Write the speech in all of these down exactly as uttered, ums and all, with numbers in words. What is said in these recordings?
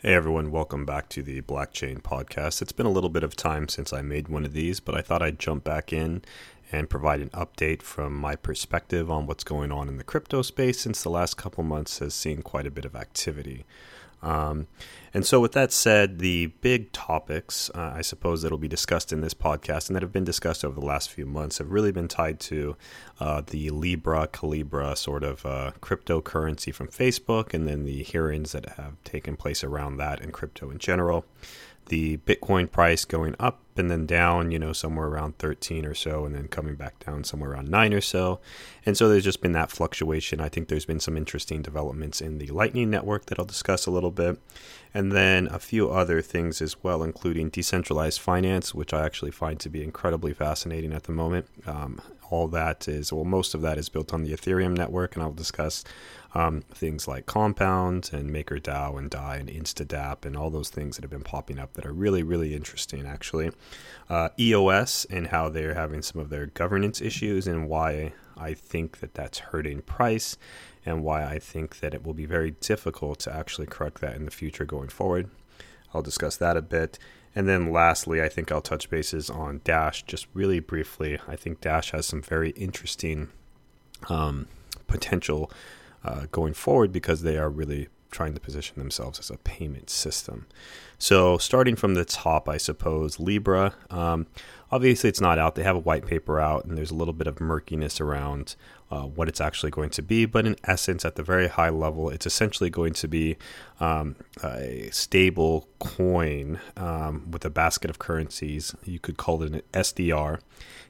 Hey everyone, welcome back to the Blockchain Podcast. It's been a little bit of time since I made one of these, but I thought I'd jump back in and provide an update from my perspective on what's going on in the crypto space, since the last couple months has seen quite a bit of activity. Um, and so with that said, the big topics, uh, I suppose, that will be discussed in this podcast and that have been discussed over the last few months have really been tied to uh, the Libra, Calibra sort of uh, cryptocurrency from Facebook, and then the hearings that have taken place around that and crypto in general. The Bitcoin price going up and then down, you know, somewhere around thirteen or so, and then coming back down somewhere around nine or so. And so there's just been that fluctuation. I think there's been some interesting developments in the Lightning Network that I'll discuss a little bit. And then a few other things as well, including decentralized finance, which I actually find to be incredibly fascinating at the moment. Um, all that is, well, most of that is built on the Ethereum network, and I'll discuss um, things like Compound and MakerDAO and D A I and Instadapp and all those things that have been popping up that are really, really interesting, actually. Uh, E O S and how they're having some of their governance issues and why I think that that's hurting price and why I think that it will be very difficult to actually correct that in the future going forward. I'll discuss that a bit. And then lastly, I think I'll touch bases on Dash just really briefly. I think Dash has some very interesting um, potential uh, going forward because they are really trying to position themselves as a payment system. So starting from the top, I suppose, Libra, um, obviously it's not out. They have a white paper out and there's a little bit of murkiness around uh, what it's actually going to be. But in essence, at the very high level, it's essentially going to be um, a stable coin um, with a basket of currencies. You could call it an S D R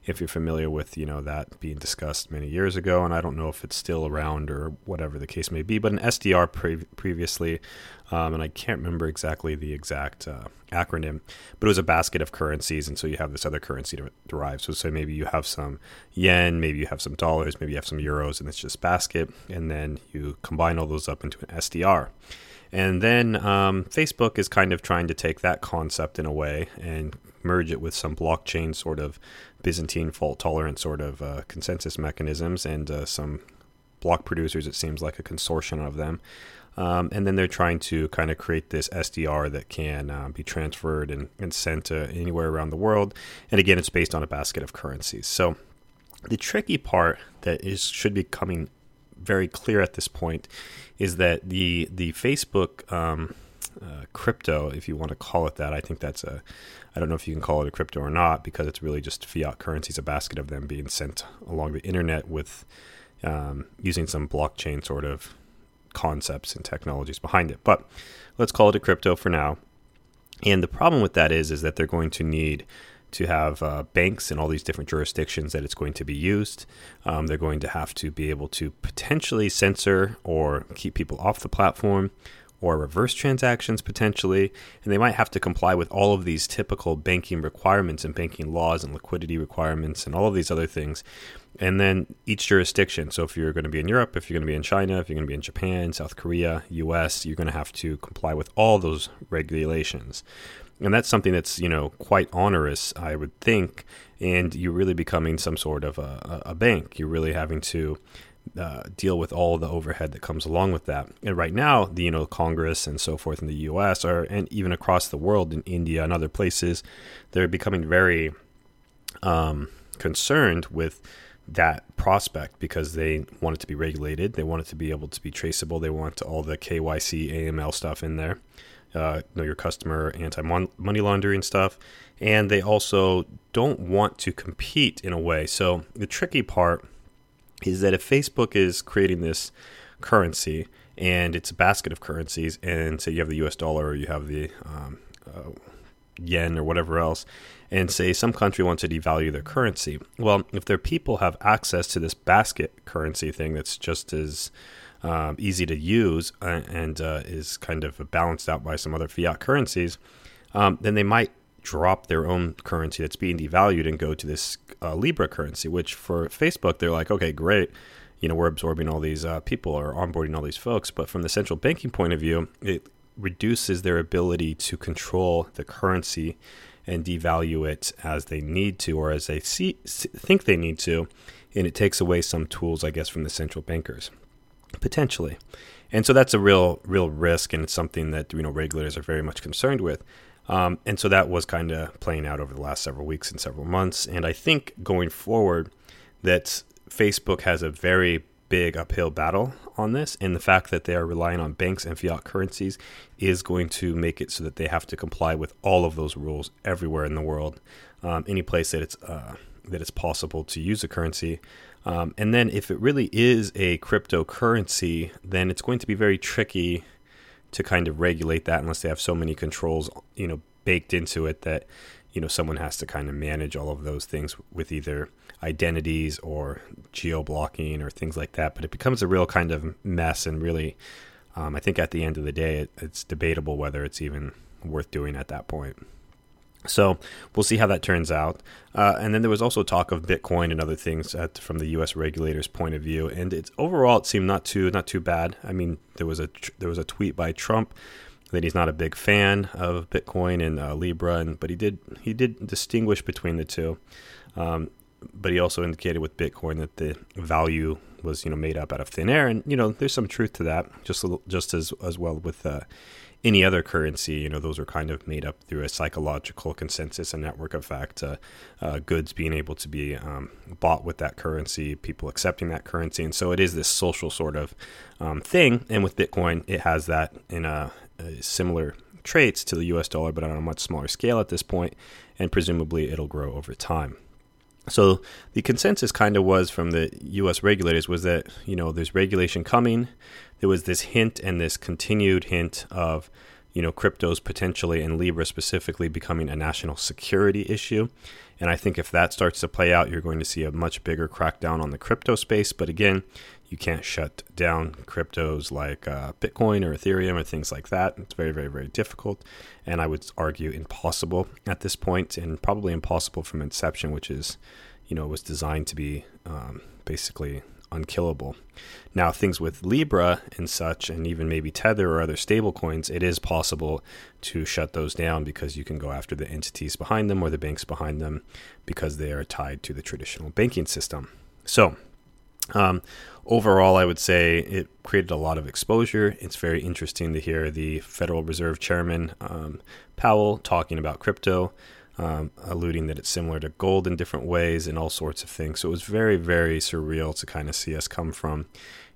if you're familiar with, you know, that being discussed many years ago. And I don't know if it's still around or whatever the case may be, but an S D R pre- previously, Um, and I can't remember exactly the exact uh, acronym, but it was a basket of currencies. And so you have this other currency to derive. So, so maybe you have some yen, maybe you have some dollars, maybe you have some euros, and it's just basket. And then you combine all those up into an S D R. And then um, Facebook is kind of trying to take that concept in a way and merge it with some blockchain sort of Byzantine fault tolerant sort of uh, consensus mechanisms and uh, some block producers, it seems like a consortium of them. Um, and then they're trying to kind of create this S D R that can uh, be transferred and, and sent to anywhere around the world. And again, it's based on a basket of currencies. So the tricky part that is should be coming very clear at this point is that the the Facebook um, uh, crypto, if you want to call it that, I think that's a, I don't know if you can call it a crypto or not, because it's really just fiat currencies, a basket of them being sent along the internet with um, using some blockchain sort of concepts and technologies behind it. But let's call it a crypto for now. And the problem with that is, is that they're going to need to have uh, banks in all these different jurisdictions that it's going to be used. Um, they're going to have to be able to potentially censor or keep people off the platform or reverse transactions potentially. And they might have to comply with all of these typical banking requirements and banking laws and liquidity requirements and all of these other things. And then each jurisdiction. So if you're going to be in Europe, if you're going to be in China, if you're going to be in Japan, South Korea, U S, you're going to have to comply with all those regulations. And that's something that's, you know, quite onerous, I would think. And you're really becoming some sort of a, a bank. You're really having to Uh, deal with all the overhead that comes along with that. And right now, the, you know, Congress and so forth in the U S are, and even across the world in India and other places, they're becoming very um, concerned with that prospect because they want it to be regulated. They want it to be able to be traceable. They want all the K Y C, A M L stuff in there, uh, know your customer, anti-money laundering stuff. And they also don't want to compete in a way. So the tricky part is that if Facebook is creating this currency and it's a basket of currencies, and say you have the U S dollar or you have the um, uh, yen or whatever else, and say some country wants to devalue their currency. Well, if their people have access to this basket currency thing that's just as um, easy to use and uh, is kind of balanced out by some other fiat currencies, um, then they might drop their own currency that's being devalued and go to this uh, Libra currency, which for Facebook, they're like, okay, great. You know, we're absorbing all these uh, people or onboarding all these folks. But from the central banking point of view, it reduces their ability to control the currency and devalue it as they need to or as they see, think they need to. And it takes away some tools, I guess, from the central bankers, potentially. And so that's a real, real risk, and it's something that, you know, regulators are very much concerned with. Um, and so that was kind of playing out over the last several weeks and several months. And I think going forward that Facebook has a very big uphill battle on this, and the fact that they are relying on banks and fiat currencies is going to make it so that they have to comply with all of those rules everywhere in the world, um, any place that it's uh, that it's possible to use a currency. Um, and then if it really is a cryptocurrency, then it's going to be very tricky to kind of regulate that unless they have so many controls, you know, baked into it that, you know, someone has to kind of manage all of those things with either identities or geo-blocking or things like that. But it becomes a real kind of mess, and really, um, I think at the end of the day, it, it's debatable whether it's even worth doing at that point. So we'll see how that turns out. Uh, and then there was also talk of Bitcoin and other things at, from the U S regulators' point of view. And it's overall, it seemed not too not too bad. I mean, there was a there was a tweet by Trump that he's not a big fan of Bitcoin and uh, Libra, and, but he did he did distinguish between the two. Um, but he also indicated with Bitcoin that the value was, you know, made up out of thin air, and, you know, there's some truth to that. Just little, just as as well with. Uh, Any other currency, you know, those are kind of made up through a psychological consensus and network effect. Uh, uh, goods being able to be um, bought with that currency, people accepting that currency, and so it is this social sort of um, thing. And with Bitcoin, it has that in a, a similar traits to the U S dollar, but on a much smaller scale at this point, and presumably it'll grow over time. So the consensus kind of was from the U S regulators was that, you know, there's regulation coming. There was this hint and this continued hint of, you know, cryptos potentially and Libra specifically becoming a national security issue. And I think if that starts to play out, you're going to see a much bigger crackdown on the crypto space. But again, you can't shut down cryptos like uh, Bitcoin or Ethereum or things like that. It's very, very, very difficult. And I would argue impossible at this point, and probably impossible from inception, which is, you know, it was designed to be um, basically unkillable. Now, things with Libra and such, and even maybe Tether or other stable coins, it is possible to shut those down because you can go after the entities behind them or the banks behind them because they are tied to the traditional banking system. So um, overall, I would say it created a lot of exposure. It's very interesting to hear the Federal Reserve Chairman um, Powell talking about crypto, Um, alluding that it's similar to gold in different ways and all sorts of things. So it was very, very surreal to kind of see us come from,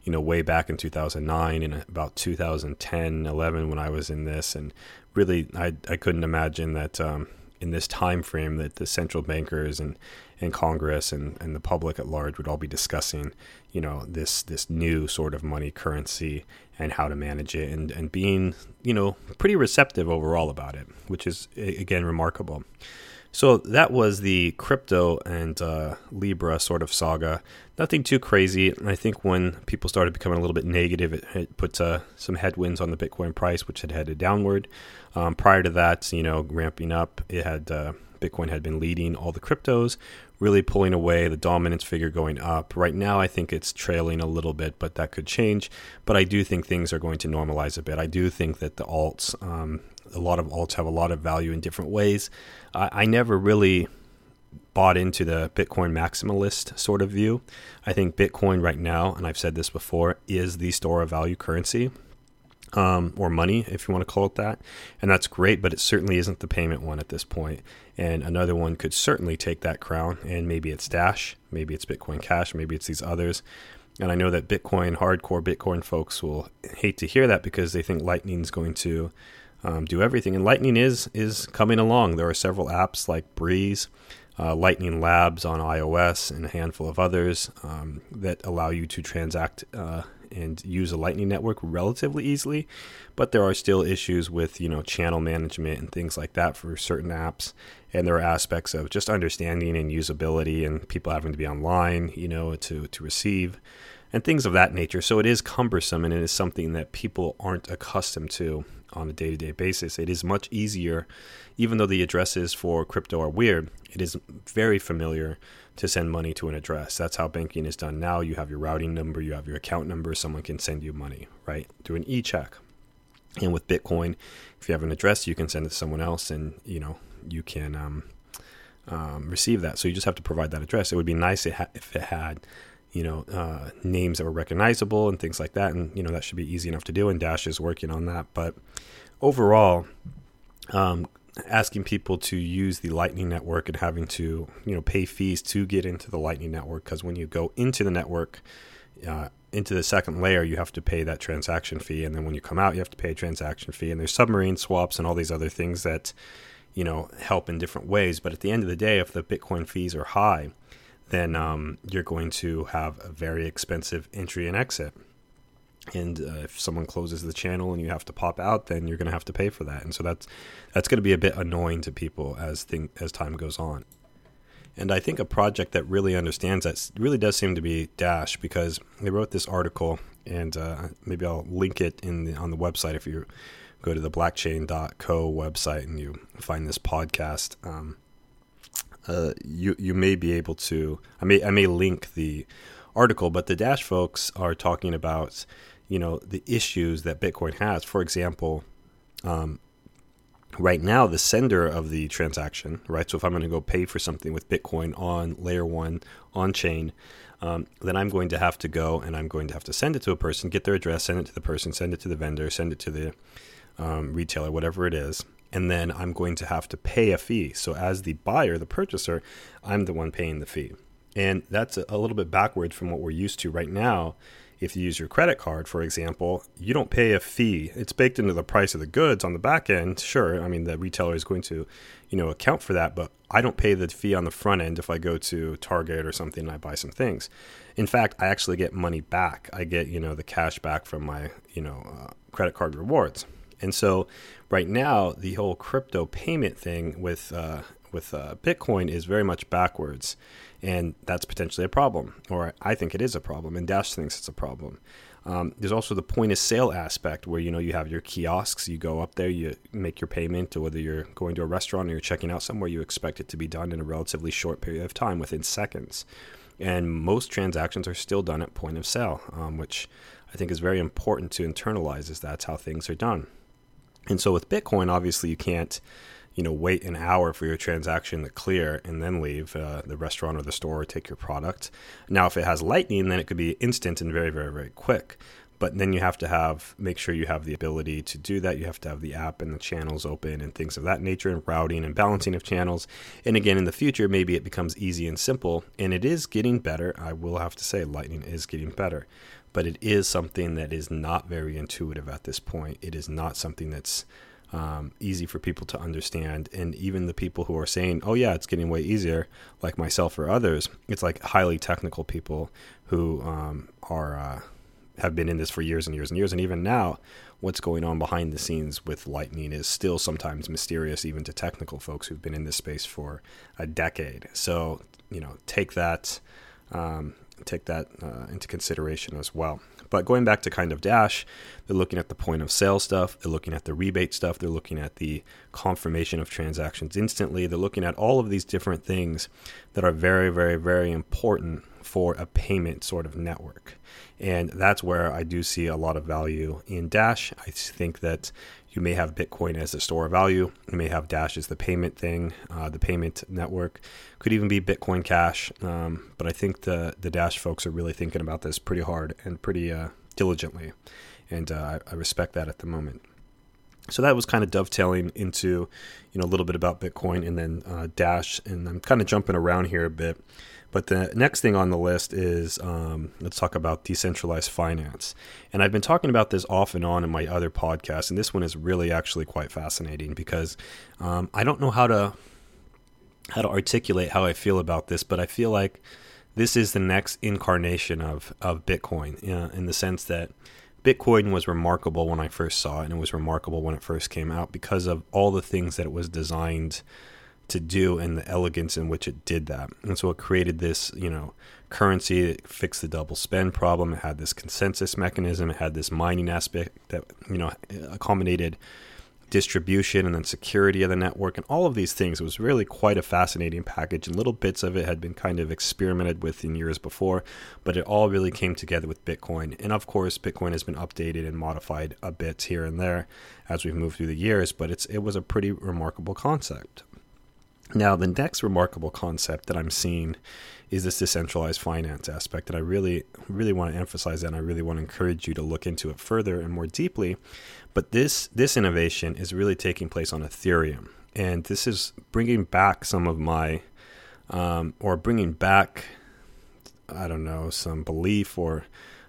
you know, way back in two thousand nine and about two thousand ten, eleven when I was in this. And really, I, I couldn't imagine that um, in this time frame that the central bankers and, and Congress and, and the public at large would all be discussing, you know, this this new sort of money currency and how to manage it, and, and being, you know, pretty receptive overall about it, which is, again, remarkable. So that was the crypto and uh, Libra sort of saga. Nothing too crazy. And I think when people started becoming a little bit negative, it, it put uh, some headwinds on the Bitcoin price, which had headed downward. Um, prior to that, you know, ramping up, it had uh, Bitcoin had been leading all the cryptos, really pulling away, the dominance figure going up. Right now, I think it's trailing a little bit, but that could change. But I do think things are going to normalize a bit. I do think that the alts, um, a lot of alts have a lot of value in different ways. I, I never really bought into the Bitcoin maximalist sort of view. I think Bitcoin right now, and I've said this before, is the store of value currency. Um, or money, if you want to call it that. And that's great, but it certainly isn't the payment one at this point. And another one could certainly take that crown, and maybe it's Dash, maybe it's Bitcoin Cash, maybe it's these others. And I know that Bitcoin, hardcore Bitcoin folks will hate to hear that because they think Lightning's going to um, do everything. And Lightning is is coming along. There are several apps like Breeze, Uh, Lightning Labs on iOS, and a handful of others um, that allow you to transact uh, and use a Lightning Network relatively easily. But there are still issues with, you know, channel management and things like that for certain apps. And there are aspects of just understanding and usability and people having to be online, you know, to, to receive and things of that nature. So it is cumbersome, and it is something that people aren't accustomed to on a day-to-day basis. It is much easier, even though the addresses for crypto are weird, it is very familiar to send money to an address. That's how banking is done now. You have your routing number, you have your account number, someone can send you money, right, through an e-check. And with Bitcoin, if you have an address, you can send it to someone else, and, you know, you can um, um, receive that. So you just have to provide that address. It would be nice if it had, you know, uh, names that were recognizable and things like that. And, you know, that should be easy enough to do. And Dash is working on that. But overall, um, asking people to use the Lightning Network and having to, you know, pay fees to get into the Lightning Network, because when you go into the network, uh, into the second layer, you have to pay that transaction fee. And then when you come out, you have to pay a transaction fee. And there's submarine swaps and all these other things that, you know, help in different ways. But at the end of the day, if the Bitcoin fees are high, then um, you're going to have a very expensive entry and exit. And uh, if someone closes the channel and you have to pop out, then you're going to have to pay for that. And so that's that's going to be a bit annoying to people as thing, as time goes on. And I think a project that really understands that really does seem to be Dash, because they wrote this article, and uh, maybe I'll link it in the, on the website if you go to the blockchain dot co website and you find this podcast. Um, uh, you you may be able to, I may I may link the article, but the Dash folks are talking about, you know, the issues that Bitcoin has. For example, um, right now, the sender of the transaction, right? So if I'm going to go pay for something with Bitcoin on layer one on chain, um, then I'm going to have to go and I'm going to have to send it to a person, get their address, send it to the person, send it to the vendor, send it to the um, retailer, whatever it is. And then I'm going to have to pay a fee. So as the buyer, the purchaser, I'm the one paying the fee. And that's a little bit backwards from what we're used to right now. If you use your credit card, for example, you don't pay a fee. It's baked into the price of the goods on the back end. Sure, I mean, the retailer is going to, you know, account for that, but I don't pay the fee on the front end if I go to Target or something and I buy some things. In fact, I actually get money back. I get, you know, the cash back from my, you know, uh, credit card rewards. And so right now, the whole crypto payment thing with uh, with uh, Bitcoin is very much backwards. And that's potentially a problem, or I think it is a problem, and Dash thinks it's a problem. Um, there's also the point of sale aspect where, you know, you have your kiosks, you go up there, you make your payment, or whether you're going to a restaurant or you're checking out somewhere, you expect it to be done in a relatively short period of time, within seconds. And most transactions are still done at point of sale, um, which I think is very important to internalize, is that's how things are done. And so with Bitcoin, obviously you can't, you know, wait an hour for your transaction to clear and then leave uh, the restaurant or the store or take your product. Now, if it has Lightning, then it could be instant and very, very, very quick. But then you have to have, make sure you have the ability to do that. You have to have the app and the channels open and things of that nature, and routing and balancing of channels. And again, in the future, maybe it becomes easy and simple. And it is getting better. I will have to say Lightning is getting better. But it is something that is not very intuitive at this point. It is not something that's Um, easy for people to understand. And even the people who are saying, oh yeah, it's getting way easier, like myself or others, it's like highly technical people who um, are uh, have been in this for years and years and years. And even now, what's going on behind the scenes with Lightning is still sometimes mysterious, even to technical folks who've been in this space for a decade. So, you know, take that um, take that uh, into consideration as well. But going back to kind of Dash, they're looking at the point of sale stuff. They're looking at the rebate stuff. They're looking at the confirmation of transactions instantly. They're looking at all of these different things that are very, very, very important for a payment sort of network. And that's where I do see a lot of value in Dash. I think that you may have Bitcoin as a store of value. You may have Dash as the payment thing, uh, the payment network. Could even be Bitcoin Cash. Um, but I think the, the Dash folks are really thinking about this pretty hard and pretty uh, diligently. And uh, I, I respect that at the moment. So that was kind of dovetailing into, you know, a little bit about Bitcoin and then uh, Dash. And I'm kind of jumping around here a bit. But the next thing on the list is, um, let's talk about decentralized finance. And I've been talking about this off and on in my other podcasts, and this one is really actually quite fascinating because um, I don't know how to how to articulate how I feel about this, but I feel like this is the next incarnation of, of Bitcoin, you know, in the sense that Bitcoin was remarkable when I first saw it, and it was remarkable when it first came out because of all the things that it was designed to do and the elegance in which it did that. And so it created this, you know, currency that fixed the double spend problem. It had this consensus mechanism. It had this mining aspect that, you know, accommodated distribution and then security of the network and all of these things. It was really quite a fascinating package, and little bits of it had been kind of experimented with in years before, but it all really came together with Bitcoin. And of course, Bitcoin has been updated and modified a bit here and there as we've moved through the years, but it's it was a pretty remarkable concept. Now, the next remarkable concept that I'm seeing is this decentralized finance aspect that I really, really want to emphasize, and I really want to encourage you to look into it further and more deeply. But this this innovation is really taking place on Ethereum, and this is bringing back some of my, um, or bringing back, I don't know, some belief or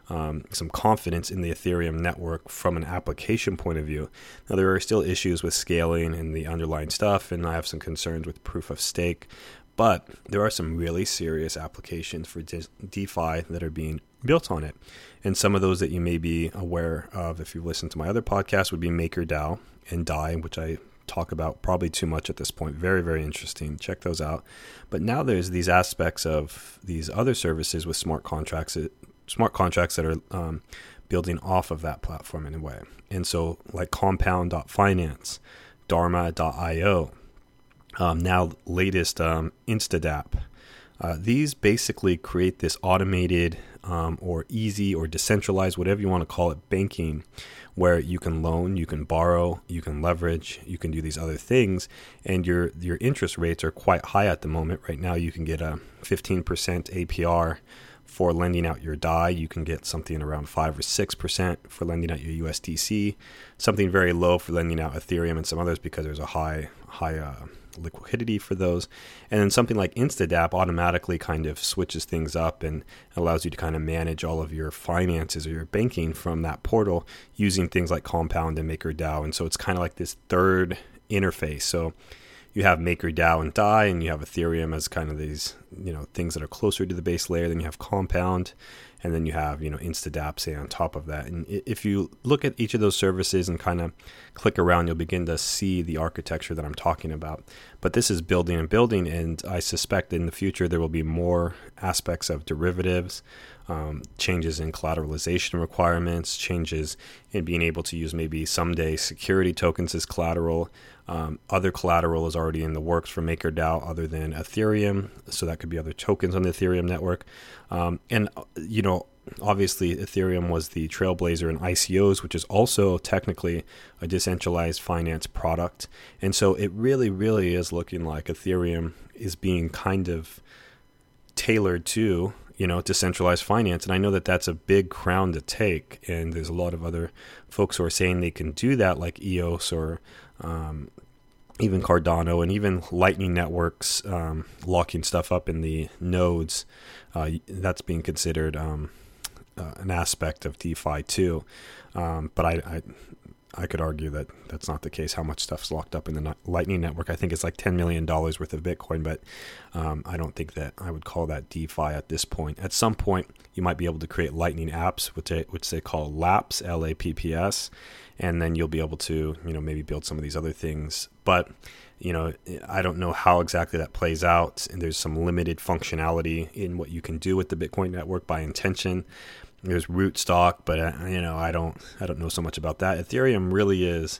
um, some confidence in the Ethereum network from an application point of view. Now, there are still issues with scaling and the underlying stuff, and I have some concerns with proof of stake. But there are some really serious applications for De- DeFi that are being built on it. And some of those that you may be aware of, if you've listened to my other podcast, would be MakerDAO and D A I, which I talk about probably too much at this point. Very, very interesting. Check those out. But now there's these aspects of these other services with smart contracts, smart contracts that are um, building off of that platform in a way. And so like Compound dot finance, Dharma dot io, Um, now latest um, Instadapp. Uh, these basically create this automated um, or easy or decentralized, whatever you want to call it, banking where you can loan, you can borrow, you can leverage, you can do these other things. And your your interest rates are quite high at the moment. Right now you can get a fifteen percent A P R for lending out your D A I. You can get something around five or six percent for lending out your U S D C, something very low for lending out Ethereum and some others because there's a high, high... Uh, liquidity for those. And then something like Instadapp automatically kind of switches things up and allows you to kind of manage all of your finances or your banking from that portal using things like Compound and MakerDAO. And so it's kind of like this third interface. So you have MakerDAO and D A I, and you have Ethereum as kind of these, you know, things that are closer to the base layer. Then you have Compound, and then you have, you know, Instadapp, say, on top of that. And if you look at each of those services and kind of click around, you'll begin to see the architecture that I'm talking about. But this is building and building, and I suspect in the future there will be more aspects of derivatives, um, changes in collateralization requirements, changes in being able to use maybe someday security tokens as collateral. Um, other collateral is already in the works for MakerDAO other than Ethereum, so that could be other tokens on the Ethereum network. Um, and, you know, obviously Ethereum was the trailblazer in I C Os, which is also technically a decentralized finance product. And so it really, really is looking like Ethereum is being kind of tailored to, you know, decentralized finance. And I know that that's a big crown to take. And there's a lot of other folks who are saying they can do that, like E O S or um, even Cardano, and even Lightning Networks um, locking stuff up in the nodes. Uh, that's being considered um, uh, an aspect of DeFi too. Um, but I, I I could argue that that's not the case, how much stuff's locked up in the Lightning Network. I think it's like ten million dollars worth of Bitcoin, but um, I don't think that I would call that DeFi at this point. At some point, you might be able to create Lightning apps, which they, which they call L A P S, L A P P S, and then you'll be able to, you know, maybe build some of these other things. But, you know, I don't know how exactly that plays out, and there's some limited functionality in what you can do with the Bitcoin network by intention. There's Root Stock, but uh, you know, I don't, I don't know so much about that. Ethereum really is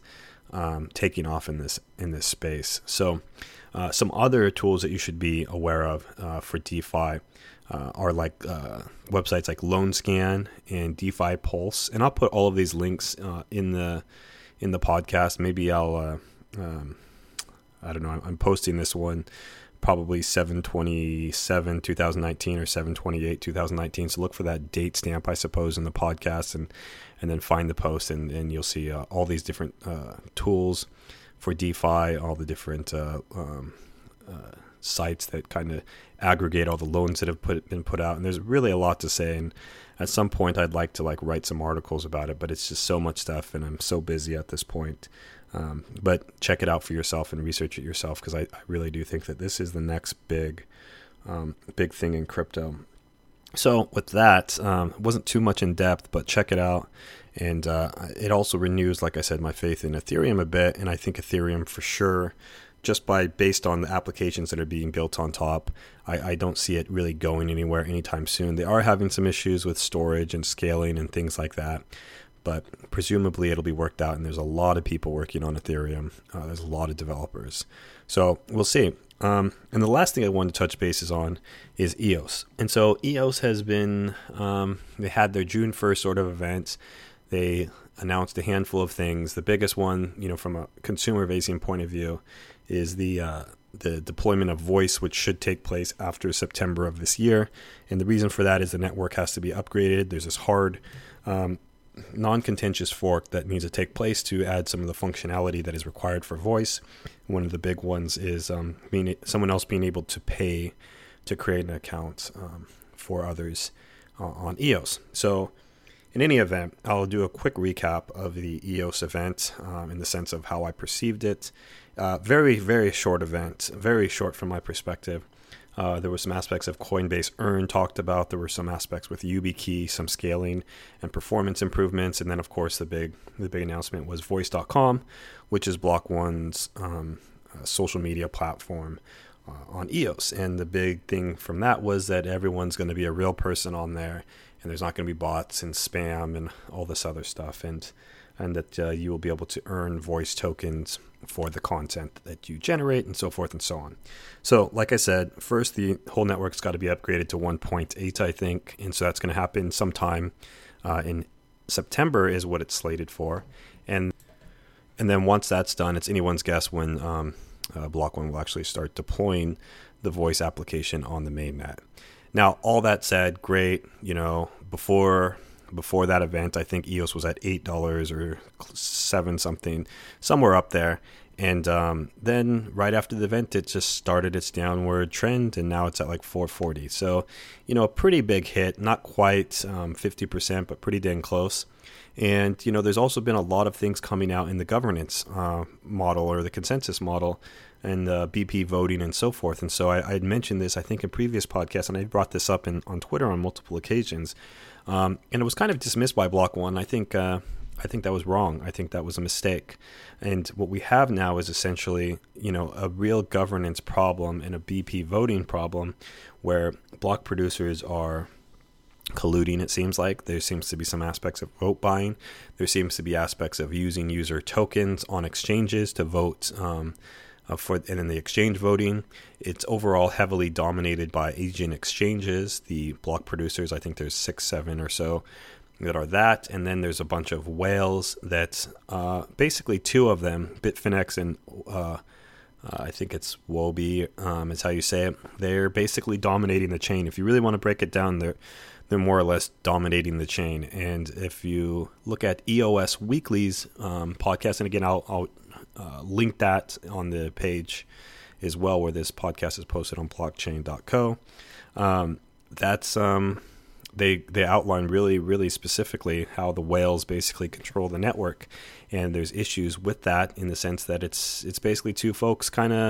um, taking off in this in this space. So, uh, some other tools that you should be aware of uh, for DeFi uh, are like uh, websites like LoanScan and DeFi Pulse, and I'll put all of these links uh, in the in the podcast. Maybe I'll, uh, um, I don't know, I'm, I'm posting this one probably seven twenty-seven, twenty nineteen or seven twenty-eight, twenty nineteen. So look for that date stamp, I suppose, in the podcast, and, and then find the post, and, and you'll see uh, all these different uh, tools for DeFi, all the different uh, um, uh, sites that kind of aggregate all the loans that have put, been put out. And there's really a lot to say. And at some point I'd like to like write some articles about it, but it's just so much stuff and I'm so busy at this point. Um, but check it out for yourself and research it yourself, because I, I really do think that this is the next big, um, big thing in crypto. So with that, um, it wasn't too much in depth, but check it out. And uh, it also renews, like I said, my faith in Ethereum a bit. And I think Ethereum for sure, just by based on the applications that are being built on top, I, I don't see it really going anywhere anytime soon. They are having some issues with storage and scaling and things like that, but presumably it'll be worked out, and there's a lot of people working on Ethereum. Uh, there's a lot of developers. So we'll see. Um, and the last thing I wanted to touch bases on is E O S. And so E O S has been, um, they had their June first sort of event. They announced a handful of things. The biggest one, you know, from a consumer-facing point of view is the uh, the deployment of Voice, which should take place after September of this year. And the reason for that is the network has to be upgraded. There's this hard, um, non-contentious fork that needs to take place to add some of the functionality that is required for Voice. One of the big ones is um, being someone else being able to pay to create an account um, for others uh, on E O S. So in any event, I'll do a quick recap of the E O S event um, in the sense of how I perceived it. Uh, very, very short event, very short from my perspective. Uh, there were some aspects of Coinbase Earn talked about. There were some aspects with YubiKey, some scaling and performance improvements. And then, of course, the big the big announcement was voice dot com, which is Block One's um, uh, social media platform uh, on E O S. And the big thing from that was that everyone's going to be a real person on there. And there's not going to be bots and spam and all this other stuff, and and that uh, you will be able to earn voice tokens for the content that you generate and so forth and so on. So like I said, first, the whole network's got to be upgraded to one point eight, I think. And so that's going to happen sometime uh, in September is what it's slated for. And and then once that's done, it's anyone's guess when um, uh, Block One will actually start deploying the voice application on the mainnet. Now, all that said, great, you know, before before that event, I think E O S was at eight dollars or seven something, somewhere up there. And um, then right after the event, it just started its downward trend, and now it's at like four forty. So, you know, a pretty big hit, not quite um, fifty percent, but pretty dang close. And, you know, there's also been a lot of things coming out in the governance uh, model or the consensus model and uh, B P voting and so forth. And so I had mentioned this, I think, in previous podcasts, and I brought this up in, on Twitter on multiple occasions. Um, and it was kind of dismissed by Block One. I think uh, I think that was wrong. I think that was a mistake. And what we have now is essentially, you know, a real governance problem and a B P voting problem where block producers are colluding, it seems like. There seems to be some aspects of vote buying. There seems to be aspects of using user tokens on exchanges to vote um, Uh, for and in the exchange voting, it's overall heavily dominated by agent exchanges, the block producers. I think there's six, seven or so that are that. And then there's a bunch of whales that uh, basically two of them, Bitfinex and uh, uh, I think it's Huobi um, is how you say it. They're basically dominating the chain. If you really want to break it down, they're, they're more or less dominating the chain. And if you look at E O S Weekly's um, podcast, and again, I'll, I'll Uh, link that on the page as well, where this podcast is posted on blockchain dot co. Um, that's um, they they outline really, really specifically how the whales basically control the network, and there's issues with that in the sense that it's it's basically two folks kind of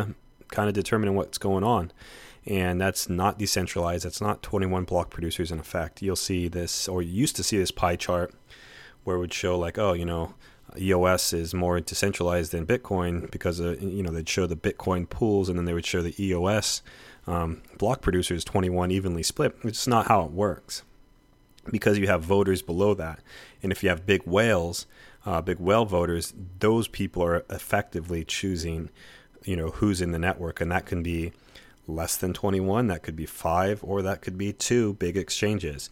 kind of determining what's going on, and that's not decentralized. That's not twenty-one block producers in effect. You'll see this, or you used to see this pie chart where it would show like, oh, you know, E O S is more decentralized than Bitcoin because, uh, you know, they'd show the Bitcoin pools and then they would show the E O S um, block producers, twenty-one evenly split. It's just not how it works because you have voters below that. And if you have big whales, uh, big whale voters, those people are effectively choosing, you know, who's in the network. And that can be less than twenty-one. That could be five, or that could be two big exchanges.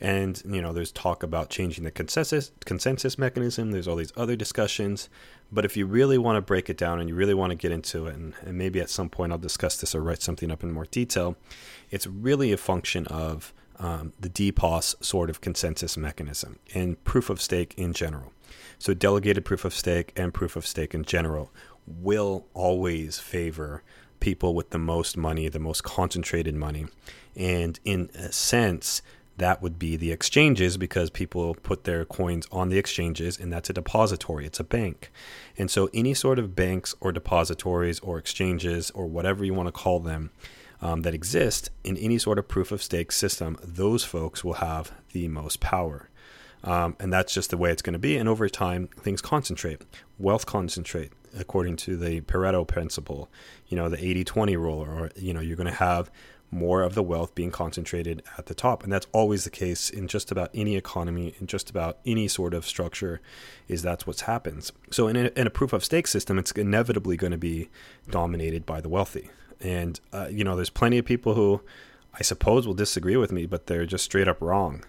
And, you know, there's talk about changing the consensus consensus mechanism. There's all these other discussions. But if you really want to break it down and you really want to get into it, and, and maybe at some point I'll discuss this or write something up in more detail, it's really a function of um, the D P O S sort of consensus mechanism and proof of stake in general. So delegated proof of stake and proof of stake in general will always favor people with the most money, the most concentrated money. And in a sense, that would be the exchanges, because people put their coins on the exchanges, and that's a depository. It's a bank. And so any sort of banks or depositories or exchanges or whatever you want to call them um, that exist in any sort of proof of stake system, those folks will have the most power. Um, and that's just the way it's going to be. And over time, things concentrate, wealth concentrate, according to the Pareto principle, you know, the eighty-twenty rule, or, you know, you're going to have more of the wealth being concentrated at the top. And that's always the case in just about any economy, in just about any sort of structure, is that's what happens. So in a, in a proof of stake system, it's inevitably going to be dominated by the wealthy. And, uh, you know, there's plenty of people who I suppose will disagree with me, but they're just straight up wrong.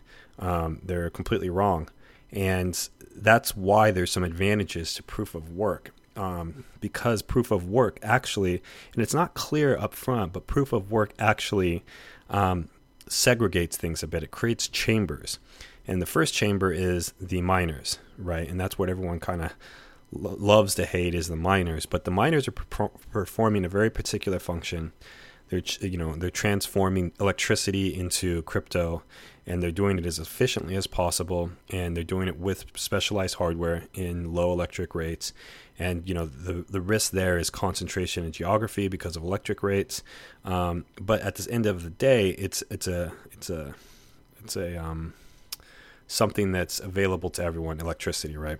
Um, they're completely wrong. And that's why there's some advantages to proof of work. um, because proof of work actually, and it's not clear up front, but proof of work actually um, segregates things a bit. It creates chambers. And the first chamber is the miners, right? And that's what everyone kind of lo- loves to hate is the miners. But the miners are per- performing a very particular function. They're, you know, they're transforming electricity into crypto, and they're doing it as efficiently as possible. And they're doing it with specialized hardware in low electric rates. And, you know, the, the risk there is concentration in geography because of electric rates. Um, but at the end of the day, it's, it's a, it's a, it's a, um, something that's available to everyone, electricity, right?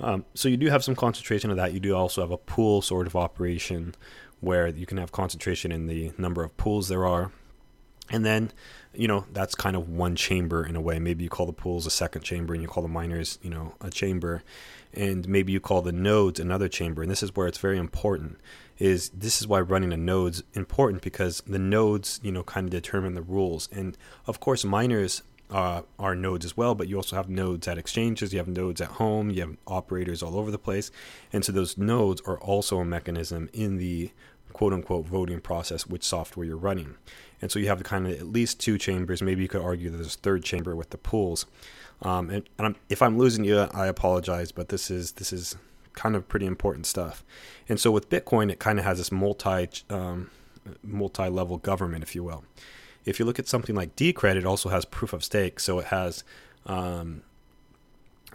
Um, so you do have some concentration of that. You do also have a pool sort of operation where you can have concentration in the number of pools there are. And then, you know, that's kind of one chamber in a way. Maybe you call the pools a second chamber and you call the miners, you know, a chamber. And maybe you call the nodes another chamber. And this is where it's very important. Is this is why running a node's important, because the nodes, you know, kind of determine the rules. And of course, miners Uh, are nodes as well, but you also have nodes at exchanges, you have nodes at home, you have operators all over the place. And so those nodes are also a mechanism in the quote-unquote voting process, which software you're running. And so you have the kind of at least two chambers. Maybe you could argue that there's a third chamber with the pools. Um, and and I'm, if I'm losing you, I apologize, but this is this is kind of pretty important stuff. And so with Bitcoin, it kind of has this multi, um, multi-level government, if you will. If you look at something like Decred, it also has proof of stake. So it has, um,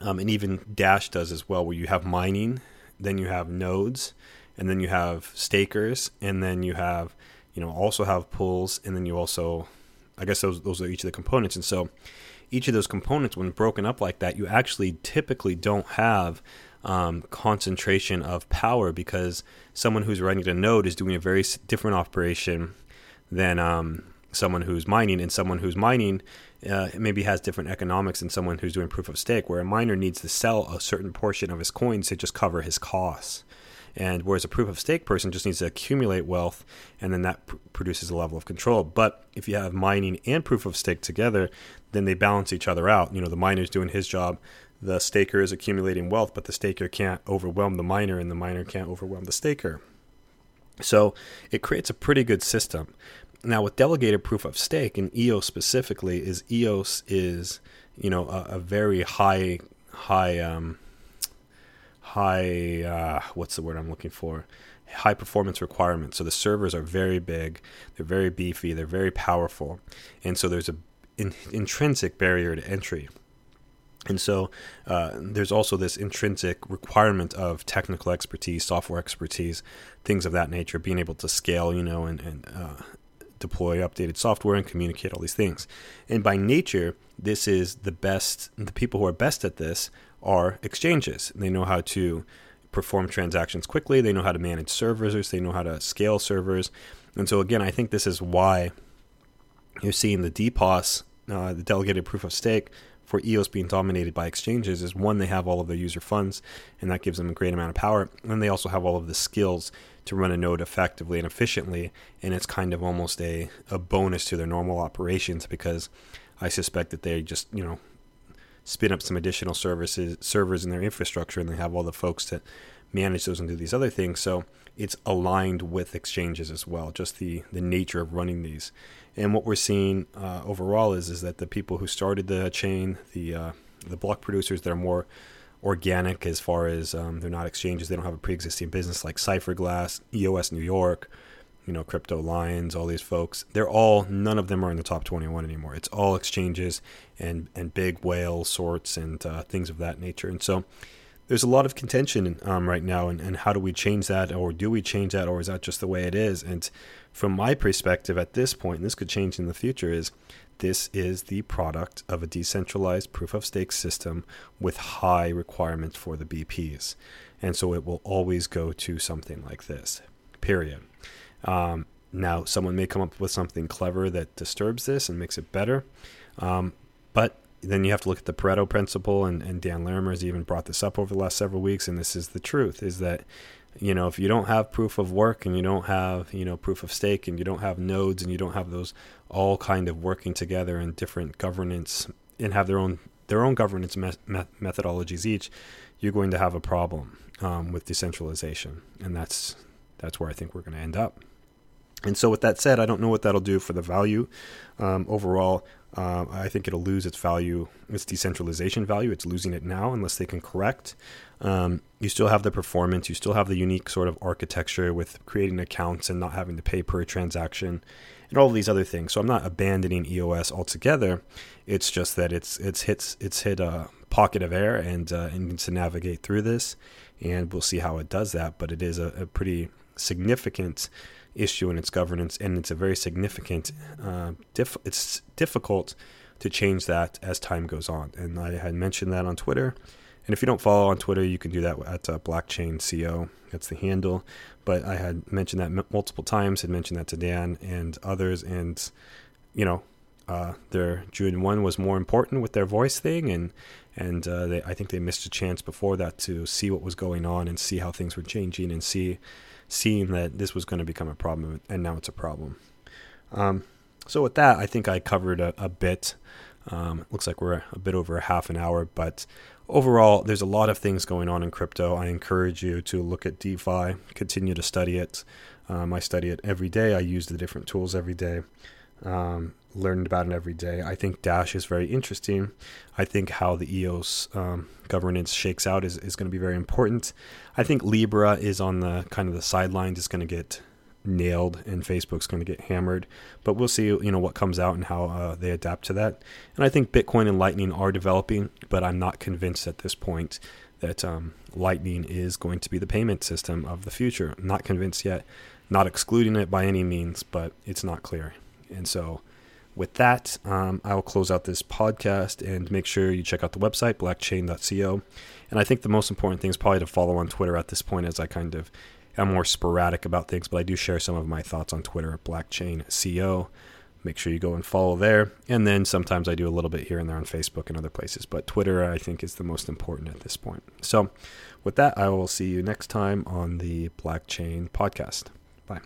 um, and even Dash does as well, where you have mining, then you have nodes, and then you have stakers, and then you have, you know, also have pools, and then you also, I guess those those are each of the components. And so each of those components, when broken up like that, you actually typically don't have Um, concentration of power, because someone who's running a node is doing a very different operation than um, someone who's mining, and someone who's mining uh, maybe has different economics than someone who's doing proof of stake, where a miner needs to sell a certain portion of his coins to just cover his costs. And whereas a proof of stake person just needs to accumulate wealth, and then that pr- produces a level of control. But if you have mining and proof of stake together, then they balance each other out. You know, the miner's doing his job, the staker is accumulating wealth, but the staker can't overwhelm the miner, and the miner can't overwhelm the staker. So it creates a pretty good system. Now, with delegated proof of stake, and E O S specifically, is E O S is, you know, a, a very high, high, um, high, uh, what's the word I'm looking for? High performance requirements. So the servers are very big, they're very beefy, they're very powerful. And so there's an in, intrinsic barrier to entry. And so uh, there's also this intrinsic requirement of technical expertise, software expertise, things of that nature, being able to scale, you know, and, and uh, deploy updated software and communicate all these things. And by nature, this is the best, the people who are best at this are exchanges. They know how to perform transactions quickly. They know how to manage servers. They know how to scale servers. And so again, I think this is why you're seeing the D P O S, uh, the delegated proof of stake, for E O S being dominated by exchanges is, one, they have all of their user funds, and that gives them a great amount of power. And they also have all of the skills to run a node effectively and efficiently. And it's kind of almost a, a bonus to their normal operations, because I suspect that they just, you know, spin up some additional services, servers in their infrastructure, and they have all the folks to manage those and do these other things. So it's aligned with exchanges as well, just the, the nature of running these. And what we're seeing uh, overall is is that the people who started the chain, the uh, the block producers that are more organic as far as um, they're not exchanges, they don't have a pre-existing business, like Cypherglass, E O S New York, you know, Crypto Lions, all these folks, they're all, none of them are in the top twenty-one anymore. It's all exchanges and, and big whale sorts and uh, things of that nature. And so there's a lot of contention um, right now, and, and how do we change that, or do we change that, or is that just the way it is? And from my perspective at this point, and this could change in the future, is this is the product of a decentralized proof-of-stake system with high requirements for the B Ps. And so it will always go to something like this, period. Um, now, someone may come up with something clever that disturbs this and makes it better, um, but then you have to look at the Pareto principle, and, and Dan Larimer has even brought this up over the last several weeks, and this is the truth, is that, you know, if you don't have proof of work, and you don't have, you know, proof of stake, and you don't have nodes, and you don't have those all kind of working together in different governance and have their own their own governance me- me- methodologies each, you're going to have a problem um, with decentralization. And that's that's where I think we're going to end up. And so with that said, I don't know what that'll do for the value um, overall. Um, I think it'll lose its value, its decentralization value. It's losing it now unless they can correct. Um, you still have the performance. You still have the unique sort of architecture with creating accounts and not having to pay per transaction and all of these other things. So I'm not abandoning E O S altogether. It's just that it's it's hits it's hit a pocket of air and uh, and needs to navigate through this. And we'll see how it does that. But it is a, a pretty significant issue in its governance, and it's a very significant uh, diff- it's difficult to change that as time goes on. And I had mentioned that on Twitter, and if you don't follow on Twitter, you can do that at uh, blockchain co, that's the handle. But I had mentioned that m- multiple times, had mentioned that to Dan and others, and you know uh, their June first was more important with their voice thing, and and uh, they, I think they missed a chance before that to see what was going on and see how things were changing and see seeing that this was going to become a problem, and now it's a problem. Um, so with that, I think I covered a, a bit. Um, looks like we're a bit over a half an hour, but overall, there's a lot of things going on in crypto. I encourage you to look at DeFi, continue to study it. Um, I study it every day. I use the different tools every day. Um, learned about it every day. I think Dash is very interesting. I think how the E O S um, governance shakes out is, is going to be very important. I think Libra is on the kind of the sidelines. It's going to get nailed, and Facebook's going to get hammered. But we'll see, you know, what comes out and how uh, they adapt to that. And I think Bitcoin and Lightning are developing, but I'm not convinced at this point that um, Lightning is going to be the payment system of the future. I'm not convinced yet. Not excluding it by any means, but it's not clear. And so with that, um, I will close out this podcast, and make sure you check out the website, blockchain dot co. And I think the most important thing is probably to follow on Twitter at this point, as I kind of am more sporadic about things, but I do share some of my thoughts on Twitter at blockchain co. Make sure you go and follow there. And then sometimes I do a little bit here and there on Facebook and other places, but Twitter I think is the most important at this point. So with that, I will see you next time on the Blockchain podcast. Bye.